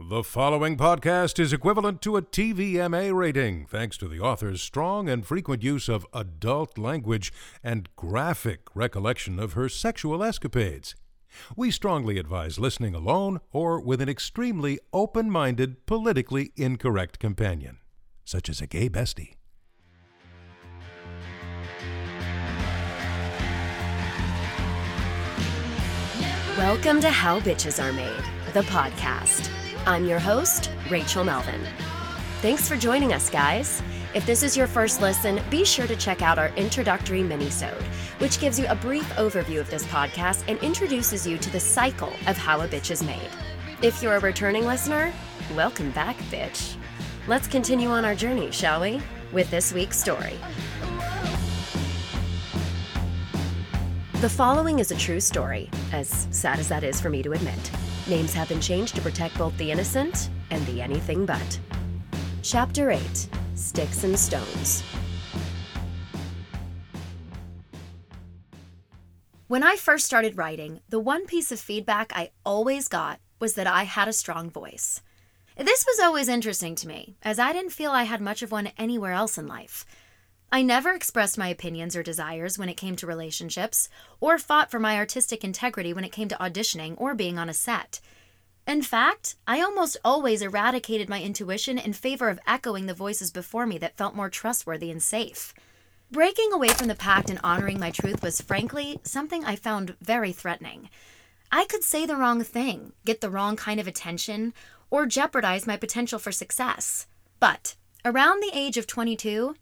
The following podcast is equivalent to a TVMA rating, thanks to the author's strong and frequent use of adult language and graphic recollection of her sexual escapades. We strongly advise listening alone or with an extremely open-minded, politically incorrect companion, such as a gay bestie. Welcome to How Bitches Are Made, the podcast. I'm your host, Rachel Melvin. Thanks for joining us, guys. If this is your first listen, be sure to check out our introductory minisode, which gives you a brief overview of this podcast and introduces you to the cycle of how a bitch is made. If you're a returning listener, welcome back, bitch. Let's continue on our journey, shall we? With this week's story. The following is a true story, as sad as that is for me to admit. Names have been changed to protect both the innocent and the anything but. Chapter 8, Sticks and Stones. When I first started writing, the one piece of feedback I always got was that I had a strong voice. This was always interesting to me, as I didn't feel I had much of one anywhere else in life. I never expressed my opinions or desires when it came to relationships, or fought for my artistic integrity when it came to auditioning or being on a set. In fact, I almost always eradicated my intuition in favor of echoing the voices before me that felt more trustworthy and safe. Breaking away from the pact and honoring my truth was, frankly, something I found very threatening. I could say the wrong thing, get the wrong kind of attention, or jeopardize my potential for success. But around the age of 22,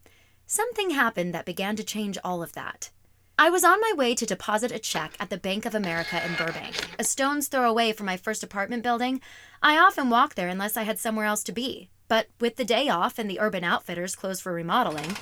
something happened that began to change all of that. I was on my way to deposit a check at the Bank of America in Burbank, a stone's throw away from my first apartment building. I often walked there unless I had somewhere else to be, but with the day off and the Urban Outfitters closed for remodeling,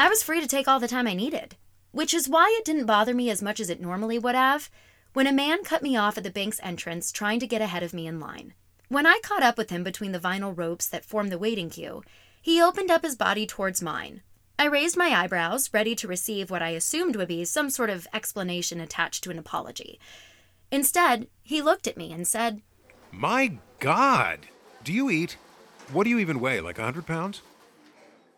I was free to take all the time I needed, which is why it didn't bother me as much as it normally would have when a man cut me off at the bank's entrance trying to get ahead of me in line. When I caught up with him between the vinyl ropes that formed the waiting queue, he opened up his body towards mine. I raised my eyebrows, ready to receive what I assumed would be some sort of explanation attached to an apology. Instead, he looked at me and said, "My God! Do you eat? What do you even weigh, like 100 pounds?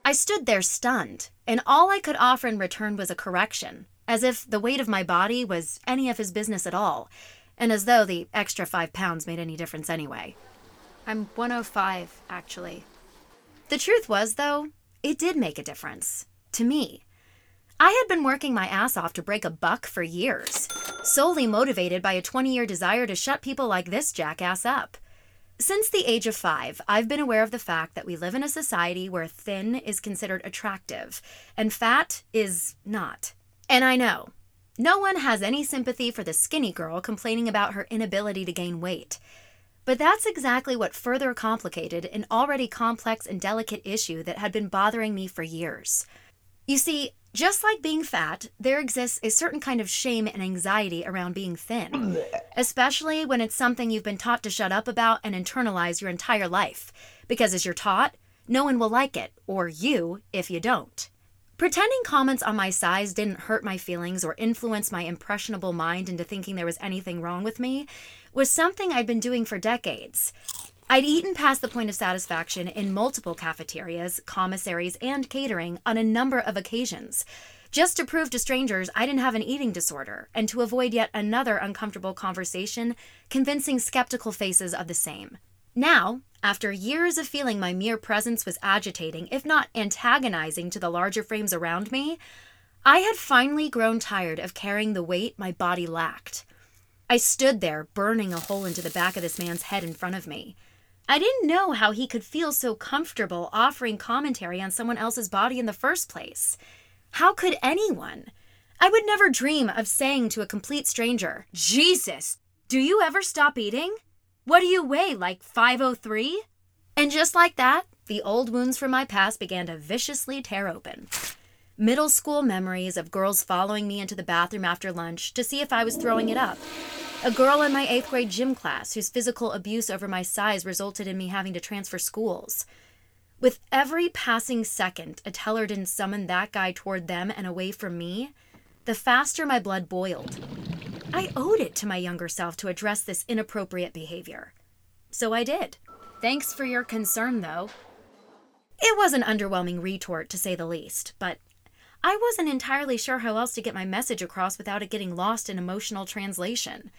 I stood there stunned, and all I could offer in return was a correction, as if the weight of my body was any of his business at all, and as though the extra 5 pounds made any difference anyway. I'm 105, actually. The truth was, though, it did make a difference. To me. I had been working my ass off to break a buck for years, solely motivated by a 20-year desire to shut people like this jackass up. Since the age of 5, I've been aware of the fact that we live in a society where thin is considered attractive, and fat is not. And I know, no one has any sympathy for the skinny girl complaining about her inability to gain weight. But that's exactly what further complicated an already complex and delicate issue that had been bothering me for years. You see, just like being fat, there exists a certain kind of shame and anxiety around being thin, especially when it's something you've been taught to shut up about and internalize your entire life, because as you're taught, no one will like it, or you, if you don't. Pretending comments on my size didn't hurt my feelings or influence my impressionable mind into thinking there was anything wrong with me was something I'd been doing for decades. I'd eaten past the point of satisfaction in multiple cafeterias, commissaries, and catering on a number of occasions, just to prove to strangers I didn't have an eating disorder and to avoid yet another uncomfortable conversation, convincing skeptical faces of the same. Now, after years of feeling my mere presence was agitating, if not antagonizing to the larger frames around me, I had finally grown tired of carrying the weight my body lacked. I stood there, burning a hole into the back of this man's head in front of me. I didn't know how he could feel so comfortable offering commentary on someone else's body in the first place. How could anyone? I would never dream of saying to a complete stranger, "Jesus, do you ever stop eating? What do you weigh, like 503? And just like that, the old wounds from my past began to viciously tear open. Middle school memories of girls following me into the bathroom after lunch to see if I was throwing it up. A girl in my 8th grade gym class whose physical abuse over my size resulted in me having to transfer schools. With every passing second, a teller didn't summon that guy toward them and away from me, the faster my blood boiled. I owed it to my younger self to address this inappropriate behavior. So I did. Thanks for your concern, though. It was an underwhelming retort, to say the least, but I wasn't entirely sure how else to get my message across without it getting lost in emotional translation.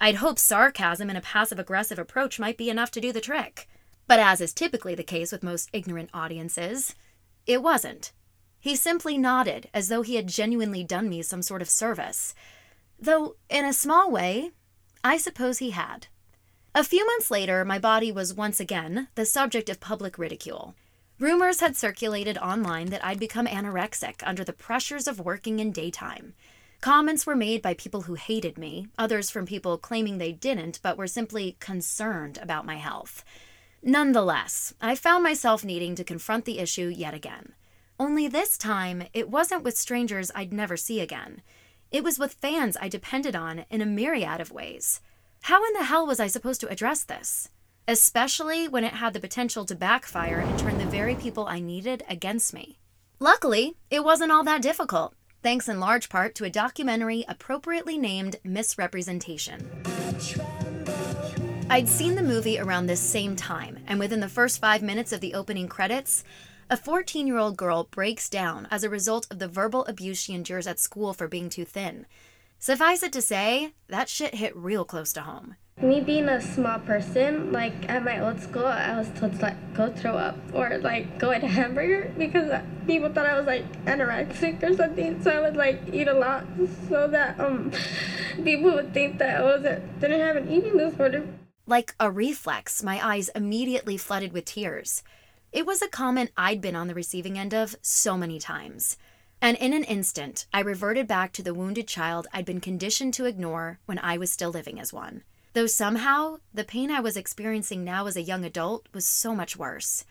I'd hoped sarcasm and a passive-aggressive approach might be enough to do the trick. But as is typically the case with most ignorant audiences, it wasn't. He simply nodded, as though he had genuinely done me some sort of service. Though, in a small way, I suppose he had. A few months later, my body was once again the subject of public ridicule. Rumors had circulated online that I'd become anorexic under the pressures of working in daytime. Comments were made by people who hated me, others from people claiming they didn't but were simply concerned about my health. Nonetheless, I found myself needing to confront the issue yet again. Only this time, it wasn't with strangers I'd never see again. It was with fans I depended on in a myriad of ways. How in the hell was I supposed to address this? Especially when it had the potential to backfire and turn the very people I needed against me. Luckily, it wasn't all that difficult, thanks in large part to a documentary appropriately named Misrepresentation. I'd seen the movie around this same time, and within the first 5 minutes of the opening credits, a 14-year-old girl breaks down as a result of the verbal abuse she endures at school for being too thin. Suffice it to say, that shit hit real close to home. Me being a small person, like at my old school, I was told to like go throw up or like go eat a hamburger because people thought I was like anorexic or something. So I would like eat a lot so that people would think that I didn't have an eating disorder. Like a reflex, my eyes immediately flooded with tears. It was a comment I'd been on the receiving end of so many times. And in an instant, I reverted back to the wounded child I'd been conditioned to ignore when I was still living as one. Though somehow, the pain I was experiencing now as a young adult was so much worse.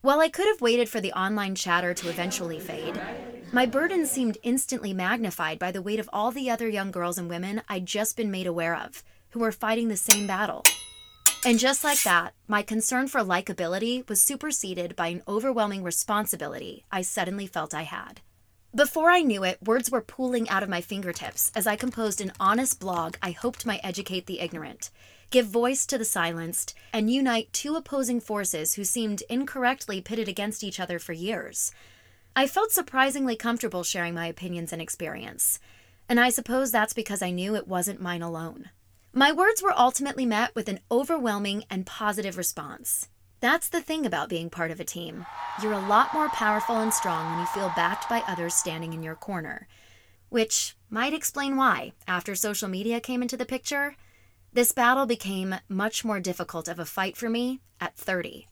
While I could have waited for the online chatter to eventually fade, my burden seemed instantly magnified by the weight of all the other young girls and women I'd just been made aware of, who were fighting the same battle. And just like that, my concern for likability was superseded by an overwhelming responsibility I suddenly felt I had. Before I knew it, words were pooling out of my fingertips as I composed an honest blog I hoped might educate the ignorant, give voice to the silenced, and unite two opposing forces who seemed incorrectly pitted against each other for years. I felt surprisingly comfortable sharing my opinions and experience, and I suppose that's because I knew it wasn't mine alone. My words were ultimately met with an overwhelming and positive response. That's the thing about being part of a team. You're a lot more powerful and strong when you feel backed by others standing in your corner. Which might explain why, after social media came into the picture, this battle became much more difficult of a fight for me at 30.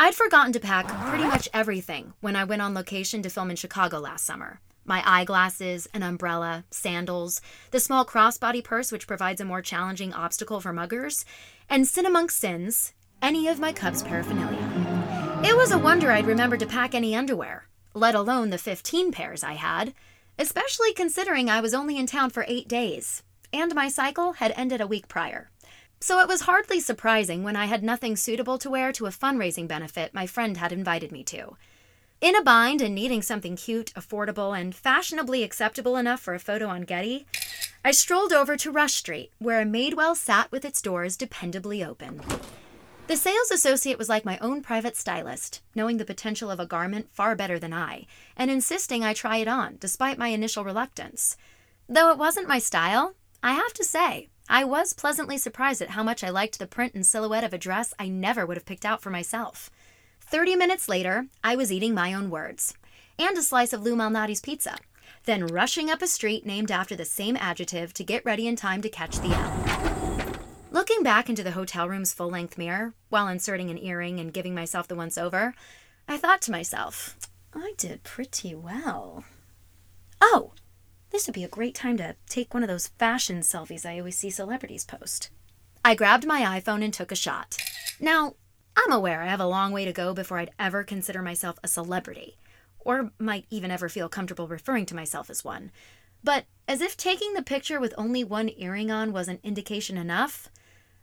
I'd forgotten to pack pretty much everything when I went on location to film in Chicago last summer. My eyeglasses, an umbrella, sandals, the small crossbody purse which provides a more challenging obstacle for muggers, and sin among sins, any of my Cubs paraphernalia. It was a wonder I'd remembered to pack any underwear, let alone the 15 pairs I had, especially considering I was only in town for 8 days, and my cycle had ended a week prior. So it was hardly surprising when I had nothing suitable to wear to a fundraising benefit my friend had invited me to. In a bind and needing something cute, affordable, and fashionably acceptable enough for a photo on Getty, I strolled over to Rush Street, where a Madewell sat with its doors dependably open. The sales associate was like my own private stylist, knowing the potential of a garment far better than I, and insisting I try it on, despite my initial reluctance. Though it wasn't my style, I have to say, I was pleasantly surprised at how much I liked the print and silhouette of a dress I never would have picked out for myself. 30 minutes later, I was eating my own words, and a slice of Lou Malnati's pizza, then rushing up a street named after the same adjective to get ready in time to catch the L. Looking back into the hotel room's full-length mirror, while inserting an earring and giving myself the once-over, I thought to myself, I did pretty well. Oh, this would be a great time to take one of those fashion selfies I always see celebrities post. I grabbed my iPhone and took a shot. Now, I'm aware I have a long way to go before I'd ever consider myself a celebrity, or might even ever feel comfortable referring to myself as one. But as if taking the picture with only one earring on wasn't indication enough,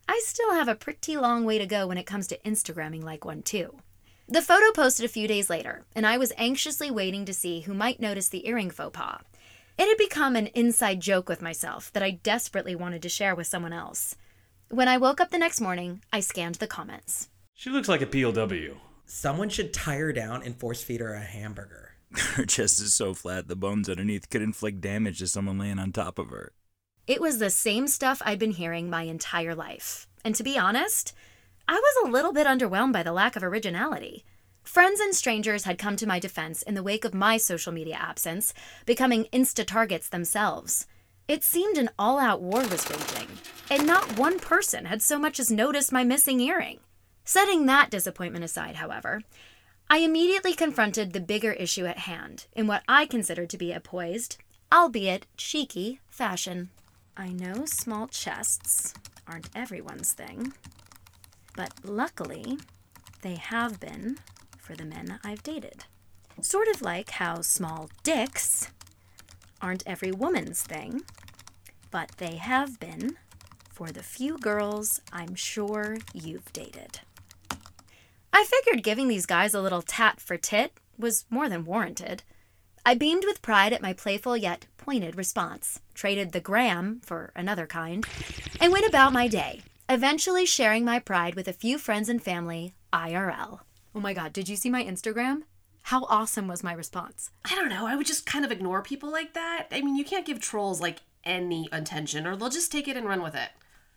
I still have a pretty long way to go when it comes to Instagramming like one too. The photo posted a few days later, and I was anxiously waiting to see who might notice the earring faux pas. It had become an inside joke with myself that I desperately wanted to share with someone else. When I woke up the next morning, I scanned the comments. She looks like a POW. Someone should tie her down and force feed her a hamburger. Her chest is so flat, the bones underneath could inflict damage to someone laying on top of her. It was the same stuff I'd been hearing my entire life. And to be honest, I was a little bit underwhelmed by the lack of originality. Friends and strangers had come to my defense in the wake of my social media absence, becoming Insta-targets themselves. It seemed an all-out war was raging, and not one person had so much as noticed my missing earring. Setting that disappointment aside, however, I immediately confronted the bigger issue at hand in what I considered to be a poised, albeit cheeky, fashion. I know small chests aren't everyone's thing, but luckily they have been for the men I've dated. Sort of like how small dicks aren't every woman's thing, but they have been for the few girls I'm sure you've dated. I figured giving these guys a little tat for tit was more than warranted. I beamed with pride at my playful yet pointed response, traded the gram for another kind, and went about my day, eventually sharing my pride with a few friends and family IRL. Oh my God, did you see my Instagram? How awesome was my response? I don't know. I would just kind of ignore people like that. I mean, you can't give trolls like any attention or they'll just take it and run with it.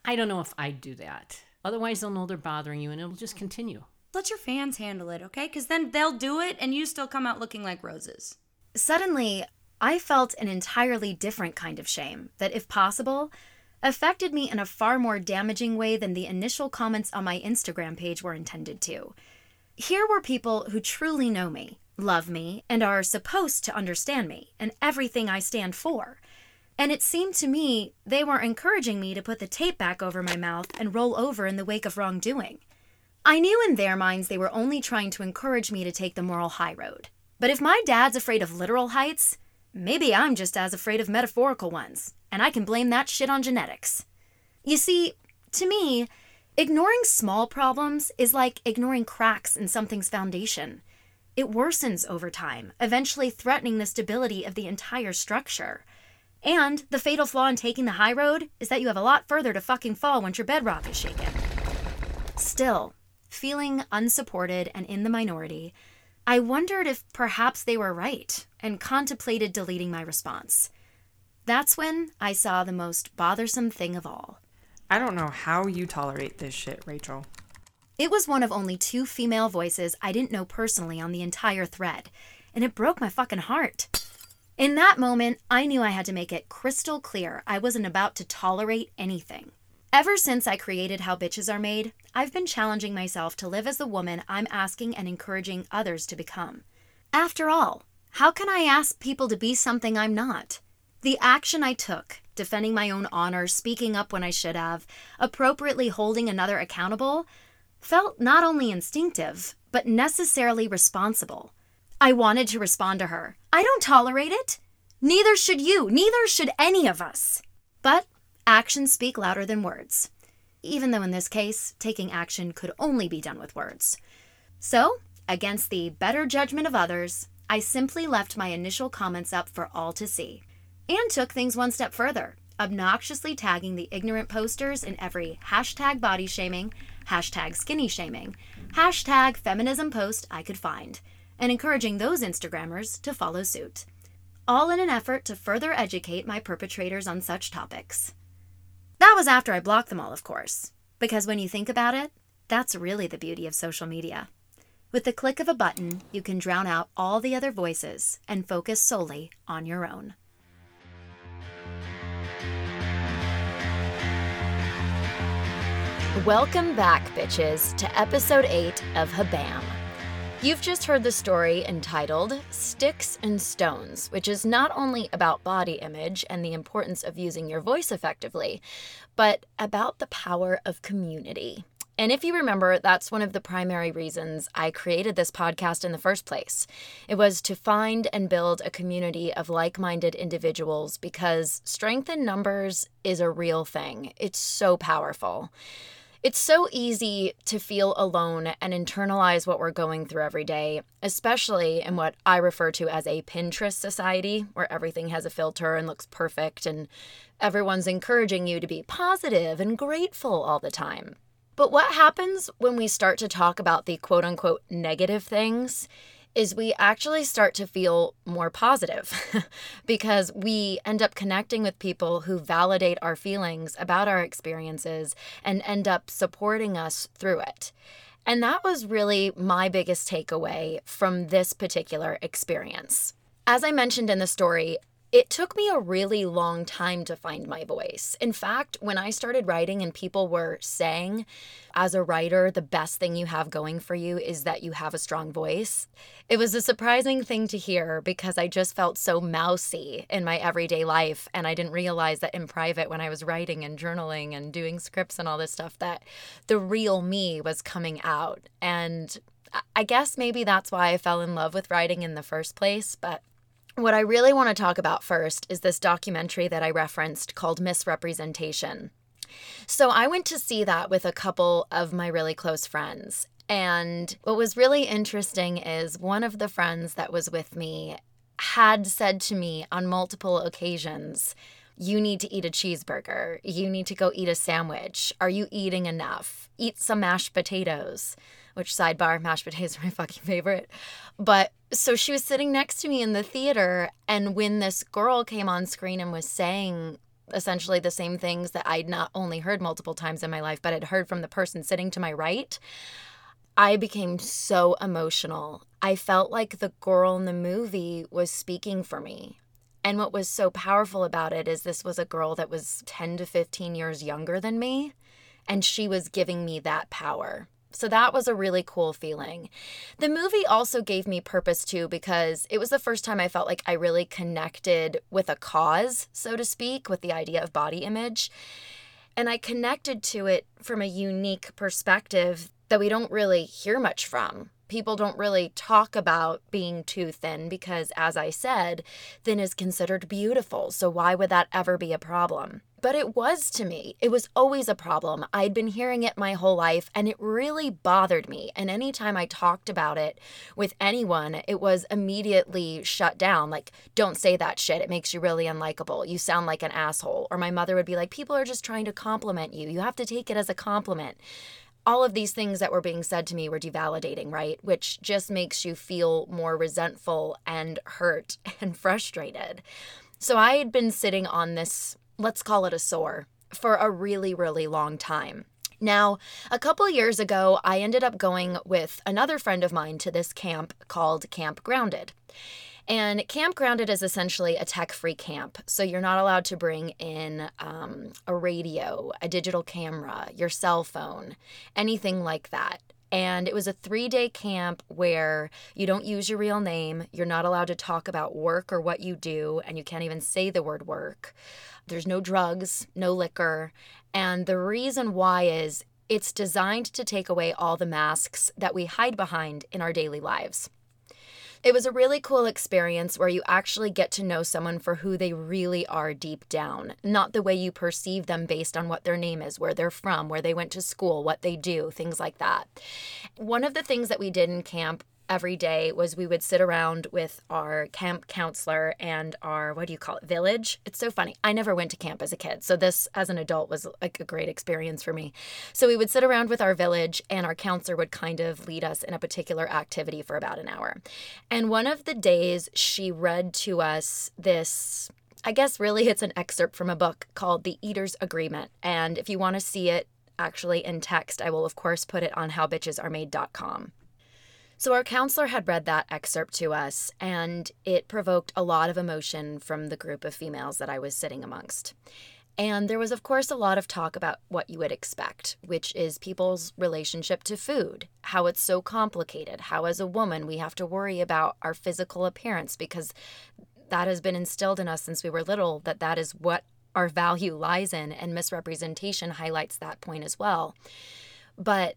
I don't know if I'd do that. Otherwise, they'll know they're bothering you and it'll just continue. Let your fans handle it, okay? Because then they'll do it and you still come out looking like roses. Suddenly, I felt an entirely different kind of shame that, if possible, affected me in a far more damaging way than the initial comments on my Instagram page were intended to. Here were people who truly know me, love me, and are supposed to understand me and everything I stand for. And it seemed to me they were encouraging me to put the tape back over my mouth and roll over in the wake of wrongdoing. I knew in their minds they were only trying to encourage me to take the moral high road. But if my dad's afraid of literal heights, maybe I'm just as afraid of metaphorical ones, and I can blame that shit on genetics. You see, to me, ignoring small problems is like ignoring cracks in something's foundation. It worsens over time, eventually threatening the stability of the entire structure. And the fatal flaw in taking the high road is that you have a lot further to fucking fall once your bedrock is shaken. Still, feeling unsupported and in the minority, I wondered if perhaps they were right and contemplated deleting my response. That's when I saw the most bothersome thing of all. I don't know how you tolerate this shit, Rachel. It was one of only two female voices I didn't know personally on the entire thread, and it broke my fucking heart. In that moment, I knew I had to make it crystal clear I wasn't about to tolerate anything. Ever since I created How Bitches Are Made, I've been challenging myself to live as the woman I'm asking and encouraging others to become. After all, how can I ask people to be something I'm not? The action I took, defending my own honor, speaking up when I should have, appropriately holding another accountable, felt not only instinctive, but necessarily responsible. I wanted to respond to her. I don't tolerate it. Neither should you. Neither should any of us. But actions speak louder than words, even though in this case, taking action could only be done with words. So, against the better judgment of others, I simply left my initial comments up for all to see, and took things one step further, obnoxiously tagging the ignorant posters in every hashtag body shaming, hashtag skinny shaming, hashtag feminism post I could find, and encouraging those Instagrammers to follow suit, all in an effort to further educate my perpetrators on such topics. That was after I blocked them all, of course, because when you think about it, that's really the beauty of social media. With the click of a button, you can drown out all the other voices and focus solely on your own. Welcome back, bitches, to episode 8 of Habam. You've just heard the story entitled Sticks and Stones, which is not only about body image and the importance of using your voice effectively, but about the power of community. And if you remember, that's one of the primary reasons I created this podcast in the first place. It was to find and build a community of like-minded individuals because strength in numbers is a real thing. It's so powerful. It's so easy to feel alone and internalize what we're going through every day, especially in what I refer to as a Pinterest society, where everything has a filter and looks perfect, and everyone's encouraging you to be positive and grateful all the time. But what happens when we start to talk about the quote unquote negative things is we actually start to feel more positive because we end up connecting with people who validate our feelings about our experiences and end up supporting us through it. And that was really my biggest takeaway from this particular experience. As I mentioned in the story, it took me a really long time to find my voice. In fact, when I started writing and people were saying, as a writer, the best thing you have going for you is that you have a strong voice, it was a surprising thing to hear because I just felt so mousy in my everyday life. And I didn't realize that in private, when I was writing and journaling and doing scripts and all this stuff, that the real me was coming out. And I guess maybe that's why I fell in love with writing in the first place, but what I really want to talk about first is this documentary that I referenced called Misrepresentation. So I went to see that with a couple of my really close friends. And what was really interesting is one of the friends that was with me had said to me on multiple occasions, "You need to eat a cheeseburger. You need to go eat a sandwich. Are you eating enough? Eat some mashed potatoes." Which, sidebar, mashed potatoes are my fucking favorite. But so she was sitting next to me in the theater, and when this girl came on screen and was saying essentially the same things that I'd not only heard multiple times in my life, but had heard from the person sitting to my right, I became so emotional. I felt like the girl in the movie was speaking for me. And what was so powerful about it is this was a girl that was 10 to 15 years younger than me, and she was giving me that power. So that was a really cool feeling. The movie also gave me purpose, too, because it was the first time I felt like I really connected with a cause, so to speak, with the idea of body image. And I connected to it from a unique perspective that we don't really hear much from. People don't really talk about being too thin because, as I said, thin is considered beautiful. So why would that ever be a problem? But it was to me. It was always a problem. I'd been hearing it my whole life, and it really bothered me. And anytime I talked about it with anyone, it was immediately shut down. Like, don't say that shit. It makes you really unlikable. You sound like an asshole. Or my mother would be like, people are just trying to compliment you. You have to take it as a compliment. All of these things that were being said to me were devalidating, right? Which just makes you feel more resentful and hurt and frustrated. So I had been sitting on this, let's call it a sore, for a really, really long time. Now, a couple of years ago, I ended up going with another friend of mine to this camp called Camp Grounded. And Camp Grounded is essentially a tech-free camp, so you're not allowed to bring in a radio, a digital camera, your cell phone, anything like that. And it was a 3-day camp where you don't use your real name, you're not allowed to talk about work or what you do, and you can't even say the word work. There's no drugs, no liquor, and the reason why is it's designed to take away all the masks that we hide behind in our daily lives. It was a really cool experience where you actually get to know someone for who they really are deep down, not the way you perceive them based on what their name is, where they're from, where they went to school, what they do, things like that. One of the things that we did in camp every day was we would sit around with our camp counselor and our, village. It's so funny. I never went to camp as a kid, so this as an adult was like a great experience for me. So we would sit around with our village and our counselor would kind of lead us in a particular activity for about an hour. And one of the days she read to us this, I guess really it's an excerpt from a book called The Eater's Agreement. And if you want to see it actually in text, I will of course put it on howbitchesaremade.com. So our counselor had read that excerpt to us, and it provoked a lot of emotion from the group of females that I was sitting amongst. And there was, of course, a lot of talk about what you would expect, which is people's relationship to food, how it's so complicated, how as a woman we have to worry about our physical appearance because that has been instilled in us since we were little, that that is what our value lies in, and misrepresentation highlights that point as well. But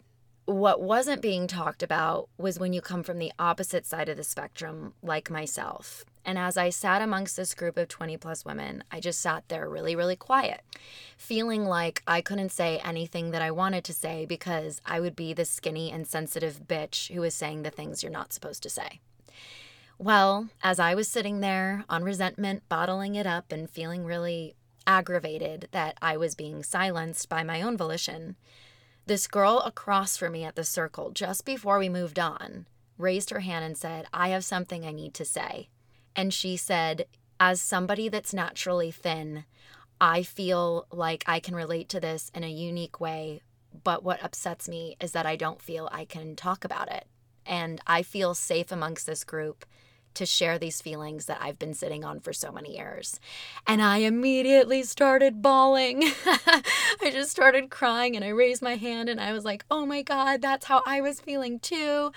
what wasn't being talked about was when you come from the opposite side of the spectrum, like myself. And as I sat amongst this group of 20-plus women, I just sat there really, really quiet, feeling like I couldn't say anything that I wanted to say because I would be the skinny and sensitive bitch who is saying the things you're not supposed to say. Well, as I was sitting there on resentment, bottling it up and feeling really aggravated that I was being silenced by my own volition, This girl across from me at the circle, just before we moved on, raised her hand and said, I have something I need to say. And she said, as somebody that's naturally thin, I feel like I can relate to this in a unique way, but what upsets me is that I don't feel I can talk about it. And I feel safe amongst this group to share these feelings that I've been sitting on for so many years. And I immediately started bawling. I just started crying and I raised my hand and I was like, oh my God, that's how I was feeling too.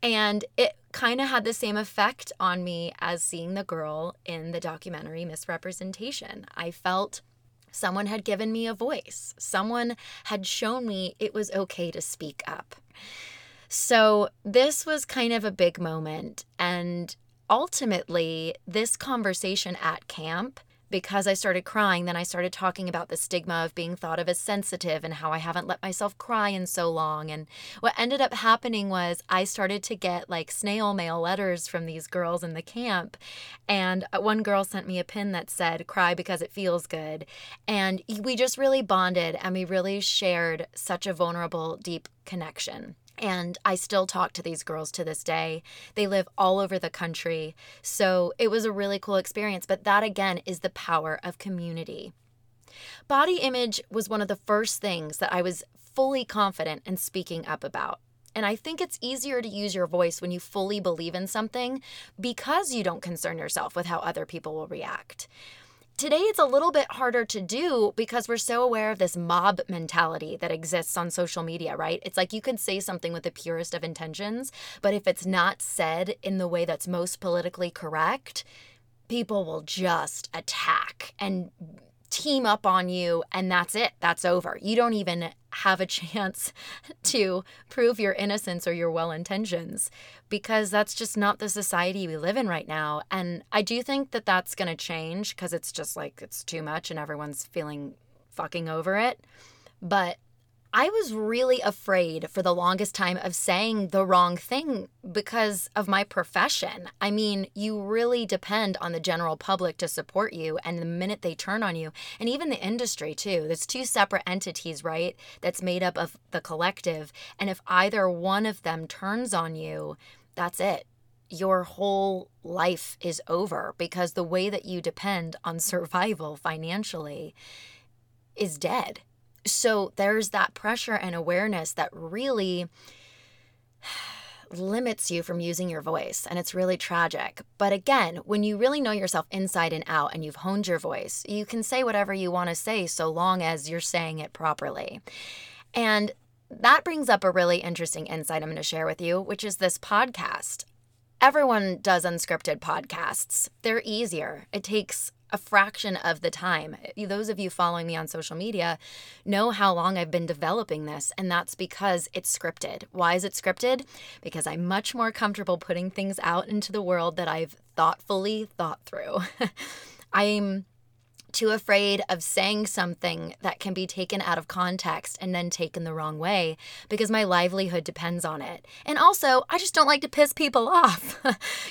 And it kind of had the same effect on me as seeing the girl in the documentary Misrepresentation. I felt someone had given me a voice. Someone had shown me it was okay to speak up. So this was kind of a big moment. And ultimately, this conversation at camp, because I started crying, then I started talking about the stigma of being thought of as sensitive and how I haven't let myself cry in so long. And what ended up happening was I started to get like snail mail letters from these girls in the camp. And one girl sent me a pin that said, cry because it feels good. And we just really bonded and we really shared such a vulnerable, deep connection. And I still talk to these girls to this day. They live all over the country. So it was a really cool experience. But that, again, is the power of community. Body image was one of the first things that I was fully confident in speaking up about. And I think it's easier to use your voice when you fully believe in something because you don't concern yourself with how other people will react. Today, it's a little bit harder to do because we're so aware of this mob mentality that exists on social media, right? It's like you can say something with the purest of intentions, but if it's not said in the way that's most politically correct, people will just attack and team up on you, and that's it. That's over. You don't even have a chance to prove your innocence or your well intentions because that's just not the society we live in right now. And I do think that that's going to change because it's just like it's too much and everyone's feeling fucking over it. But I was really afraid for the longest time of saying the wrong thing because of my profession. I mean, you really depend on the general public to support you, and the minute they turn on you, and even the industry too, there's two separate entities, right? That's made up of the collective. And if either one of them turns on you, that's it. Your whole life is over because the way that you depend on survival financially is dead. So there's that pressure and awareness that really limits you from using your voice, and it's really tragic. But again, when you really know yourself inside and out and you've honed your voice, you can say whatever you want to say so long as you're saying it properly. And that brings up a really interesting insight I'm going to share with you, which is this podcast. Everyone does unscripted podcasts. They're easier. It takes a fraction of the time. Those of you following me on social media know how long I've been developing this, and that's because it's scripted. Why is it scripted? Because I'm much more comfortable putting things out into the world that I've thoughtfully thought through. I'm too afraid of saying something that can be taken out of context and then taken the wrong way because my livelihood depends on it. And also, I just don't like to piss people off.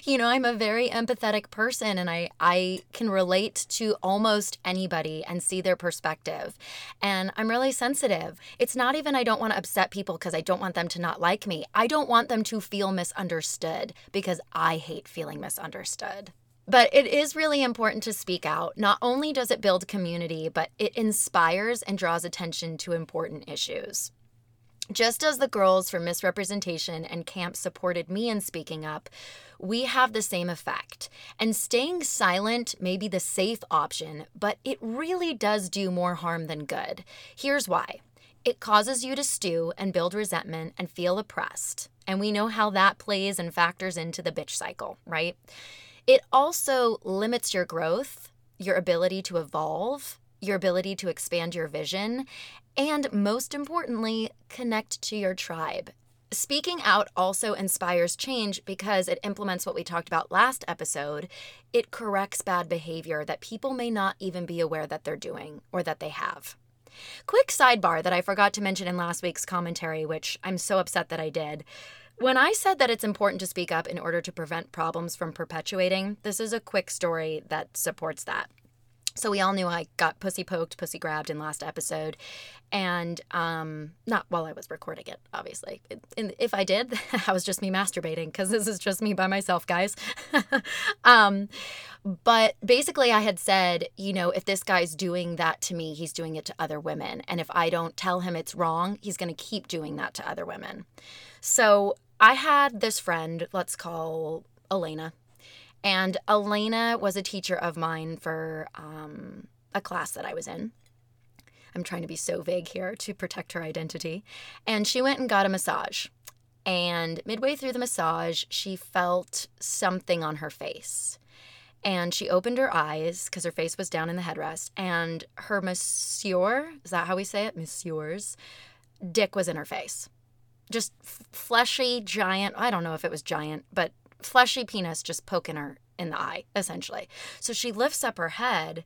You know, I'm a very empathetic person and I can relate to almost anybody and see their perspective. And I'm really sensitive. It's not even I don't want to upset people because I don't want them to not like me. I don't want them to feel misunderstood because I hate feeling misunderstood. But it is really important to speak out. Not only does it build community, but it inspires and draws attention to important issues. Just as the girls from Misrepresentation and Camp supported me in speaking up, we have the same effect. And staying silent may be the safe option, but it really does do more harm than good. Here's why. It causes you to stew and build resentment and feel oppressed. And we know how that plays and factors into the bitch cycle, right? It also limits your growth, your ability to evolve, your ability to expand your vision, and most importantly, connect to your tribe. Speaking out also inspires change because it implements what we talked about last episode. It corrects bad behavior that people may not even be aware that they're doing or that they have. Quick sidebar that I forgot to mention in last week's commentary, which I'm so upset that I did. When I said that it's important to speak up in order to prevent problems from perpetuating, this is a quick story that supports that. So we all knew I got pussy poked, pussy grabbed in last episode, and not while I was recording it, obviously. And if I did, I was just me masturbating, because this is just me by myself, guys. But basically I had said, you know, if this guy's doing that to me, he's doing it to other women. And if I don't tell him it's wrong, he's going to keep doing that to other women. So I had this friend, let's call Elena. And Elena was a teacher of mine for a class that I was in. I'm trying to be so vague here to protect her identity. And she went and got a massage. And midway through the massage, she felt something on her face. And she opened her eyes because her face was down in the headrest. And her monsieur, is that how we say it? Monsieur's dick was in her face. Just fleshy, giant. I don't know if it was giant, but fleshy penis just poking her in the eye, essentially. So she lifts up her head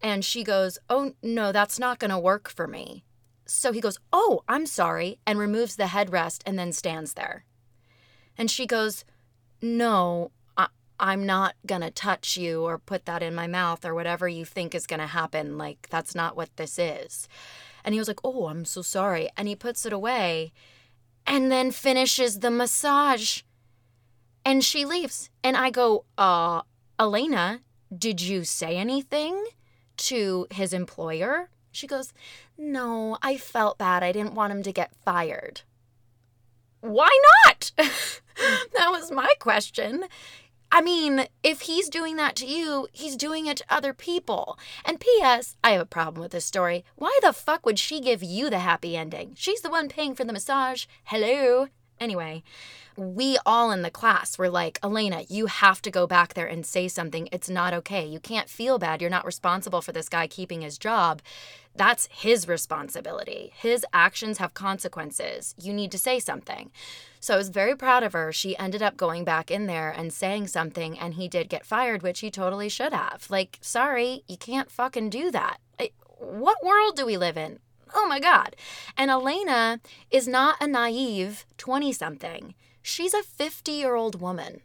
and she goes, oh, no, that's not going to work for me. So he goes, oh, I'm sorry, and removes the headrest and then stands there. And she goes, no, I'm not going to touch you or put that in my mouth or whatever you think is going to happen. Like, that's not what this is. And he was like, oh, I'm so sorry. And he puts it away and then finishes the massage. And she leaves. And I go, Elena, did you say anything to his employer? She goes, no, I felt bad. I didn't want him to get fired. Why not? That was my question. I mean, if he's doing that to you, he's doing it to other people. And P.S., I have a problem with this story. Why the fuck would she give you the happy ending? She's the one paying for the massage. Hello. Anyway, we all in the class were like, Elena, you have to go back there and say something. It's not okay. You can't feel bad. You're not responsible for this guy keeping his job. That's his responsibility. His actions have consequences. You need to say something. So I was very proud of her. She ended up going back in there and saying something, and he did get fired, which he totally should have. Like, sorry, you can't fucking do that. What world do we live in? Oh, my God. And Elena is not a naive 20-something. She's a 50-year-old woman.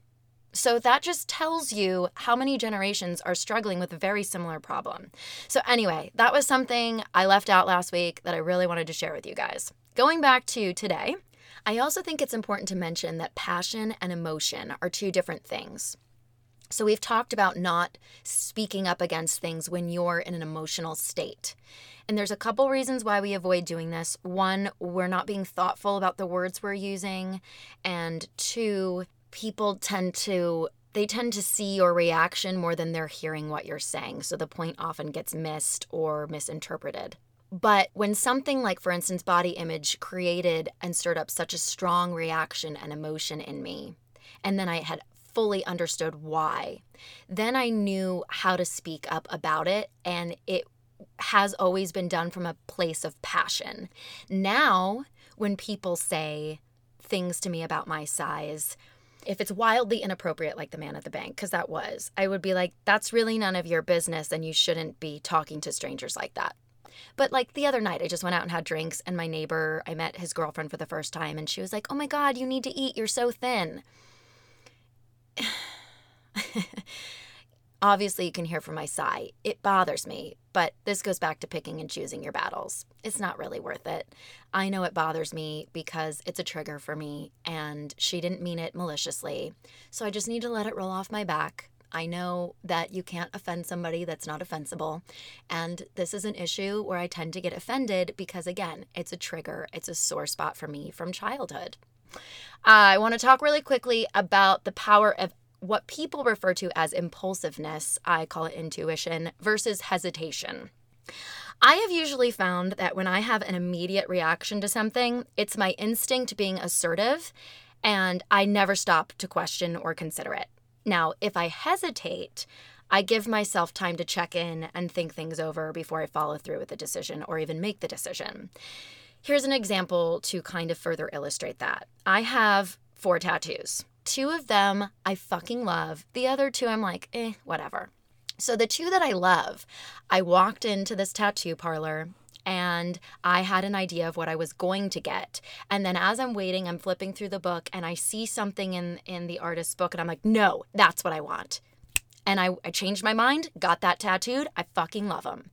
So that just tells you how many generations are struggling with a very similar problem. So anyway, that was something I left out last week that I really wanted to share with you guys. Going back to today, I also think it's important to mention that passion and emotion are two different things. So we've talked about not speaking up against things when you're in an emotional state. And there's a couple reasons why we avoid doing this. One, we're not being thoughtful about the words we're using. And two, people tend to see your reaction more than they're hearing what you're saying. So the point often gets missed or misinterpreted. But when something like, for instance, body image created and stirred up such a strong reaction and emotion in me, and then I had fully understood why, then I knew how to speak up about it, and it has always been done from a place of passion. Now, when people say things to me about my size, if it's wildly inappropriate, like the man at the bank, because that was, I would be like, that's really none of your business, and you shouldn't be talking to strangers like that. But like the other night, I just went out and had drinks, and my neighbor, I met his girlfriend for the first time, and she was like, oh my God, you need to eat, you're so thin. Obviously, you can hear from my sigh. It bothers me, but this goes back to picking and choosing your battles. It's not really worth it. I know it bothers me because it's a trigger for me, and she didn't mean it maliciously. So I just need to let it roll off my back. I know that you can't offend somebody that's not offensible, and this is an issue where I tend to get offended because, again, it's a trigger. It's a sore spot for me from childhood. I want to talk really quickly about the power of what people refer to as impulsiveness, I call it intuition, versus hesitation. I have usually found that when I have an immediate reaction to something, it's my instinct being assertive, and I never stop to question or consider it. Now, if I hesitate, I give myself time to check in and think things over before I follow through with a decision or even make the decision. Here's an example to kind of further illustrate that. I have 4 tattoos. 2 of them I fucking love. The other 2 I'm like, whatever. So the 2 that I love, I walked into this tattoo parlor and I had an idea of what I was going to get. And then as I'm waiting, I'm flipping through the book and I see something in the artist's book and I'm like, no, that's what I want. And I changed my mind, got that tattooed. I fucking love them.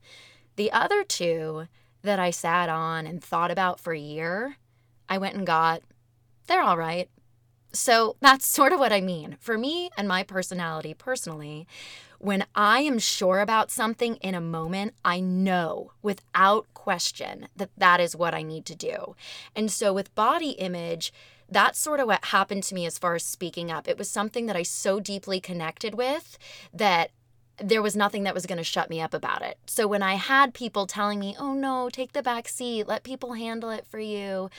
The other two that I sat on and thought about for a year, I went and got. They're all right. So that's sort of what I mean. For me and my personality personally, when I am sure about something in a moment, I know without question that that is what I need to do. And so with body image, that's sort of what happened to me as far as speaking up. It was something that I so deeply connected with that there was nothing that was going to shut me up about it. So when I had people telling me, oh no, take the back seat, let people handle it for you,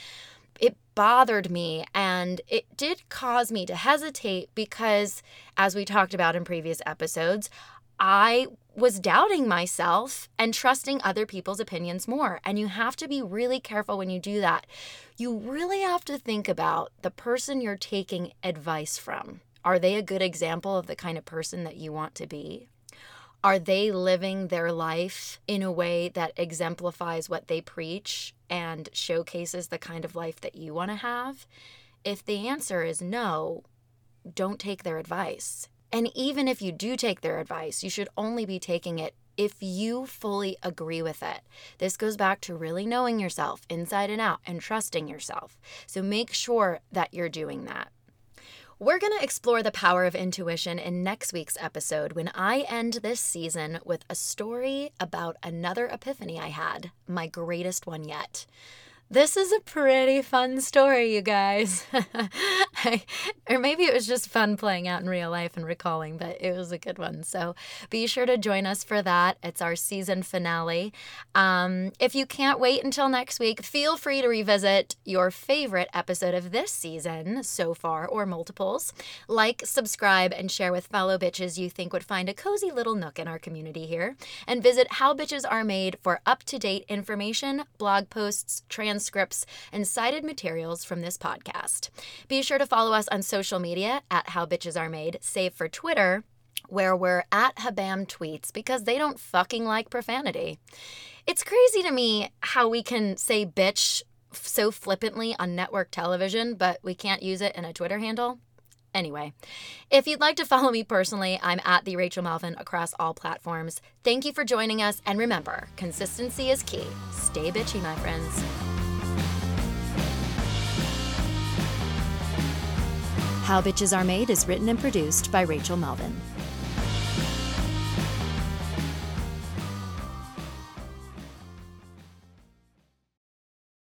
it bothered me, and it did cause me to hesitate because, as we talked about in previous episodes, I was doubting myself and trusting other people's opinions more. And you have to be really careful when you do that. You really have to think about the person you're taking advice from. Are they a good example of the kind of person that you want to be? Are they living their life in a way that exemplifies what they preach and showcases the kind of life that you want to have? If the answer is no, don't take their advice. And even if you do take their advice, you should only be taking it if you fully agree with it. This goes back to really knowing yourself inside and out and trusting yourself. So make sure that you're doing that. We're going to explore the power of intuition in next week's episode when I end this season with a story about another epiphany I had, my greatest one yet. This is a pretty fun story, you guys. Or maybe it was just fun playing out in real life and recalling, but it was a good one. So be sure to join us for that. It's our season finale. If you can't wait until next week, feel free to revisit your favorite episode of this season so far, or multiples. Like, subscribe, and share with fellow bitches you think would find a cozy little nook in our community here. And visit How Bitches Are Made for up-to-date information, blog posts, transcripts, and cited materials from this podcast. Be sure to follow us on social media at How Bitches Are Made, save for Twitter, where we're at Habam Tweets, because they don't fucking like profanity. It's crazy to me how we can say bitch so flippantly on network television, but we can't use it in a Twitter handle. Anyway, if you'd like to follow me personally, I'm at the Rachel Melvin across all platforms. Thank you for joining us, and remember, consistency is key. Stay bitchy, my friends. How Bitches Are Made is written and produced by Rachel Melvin.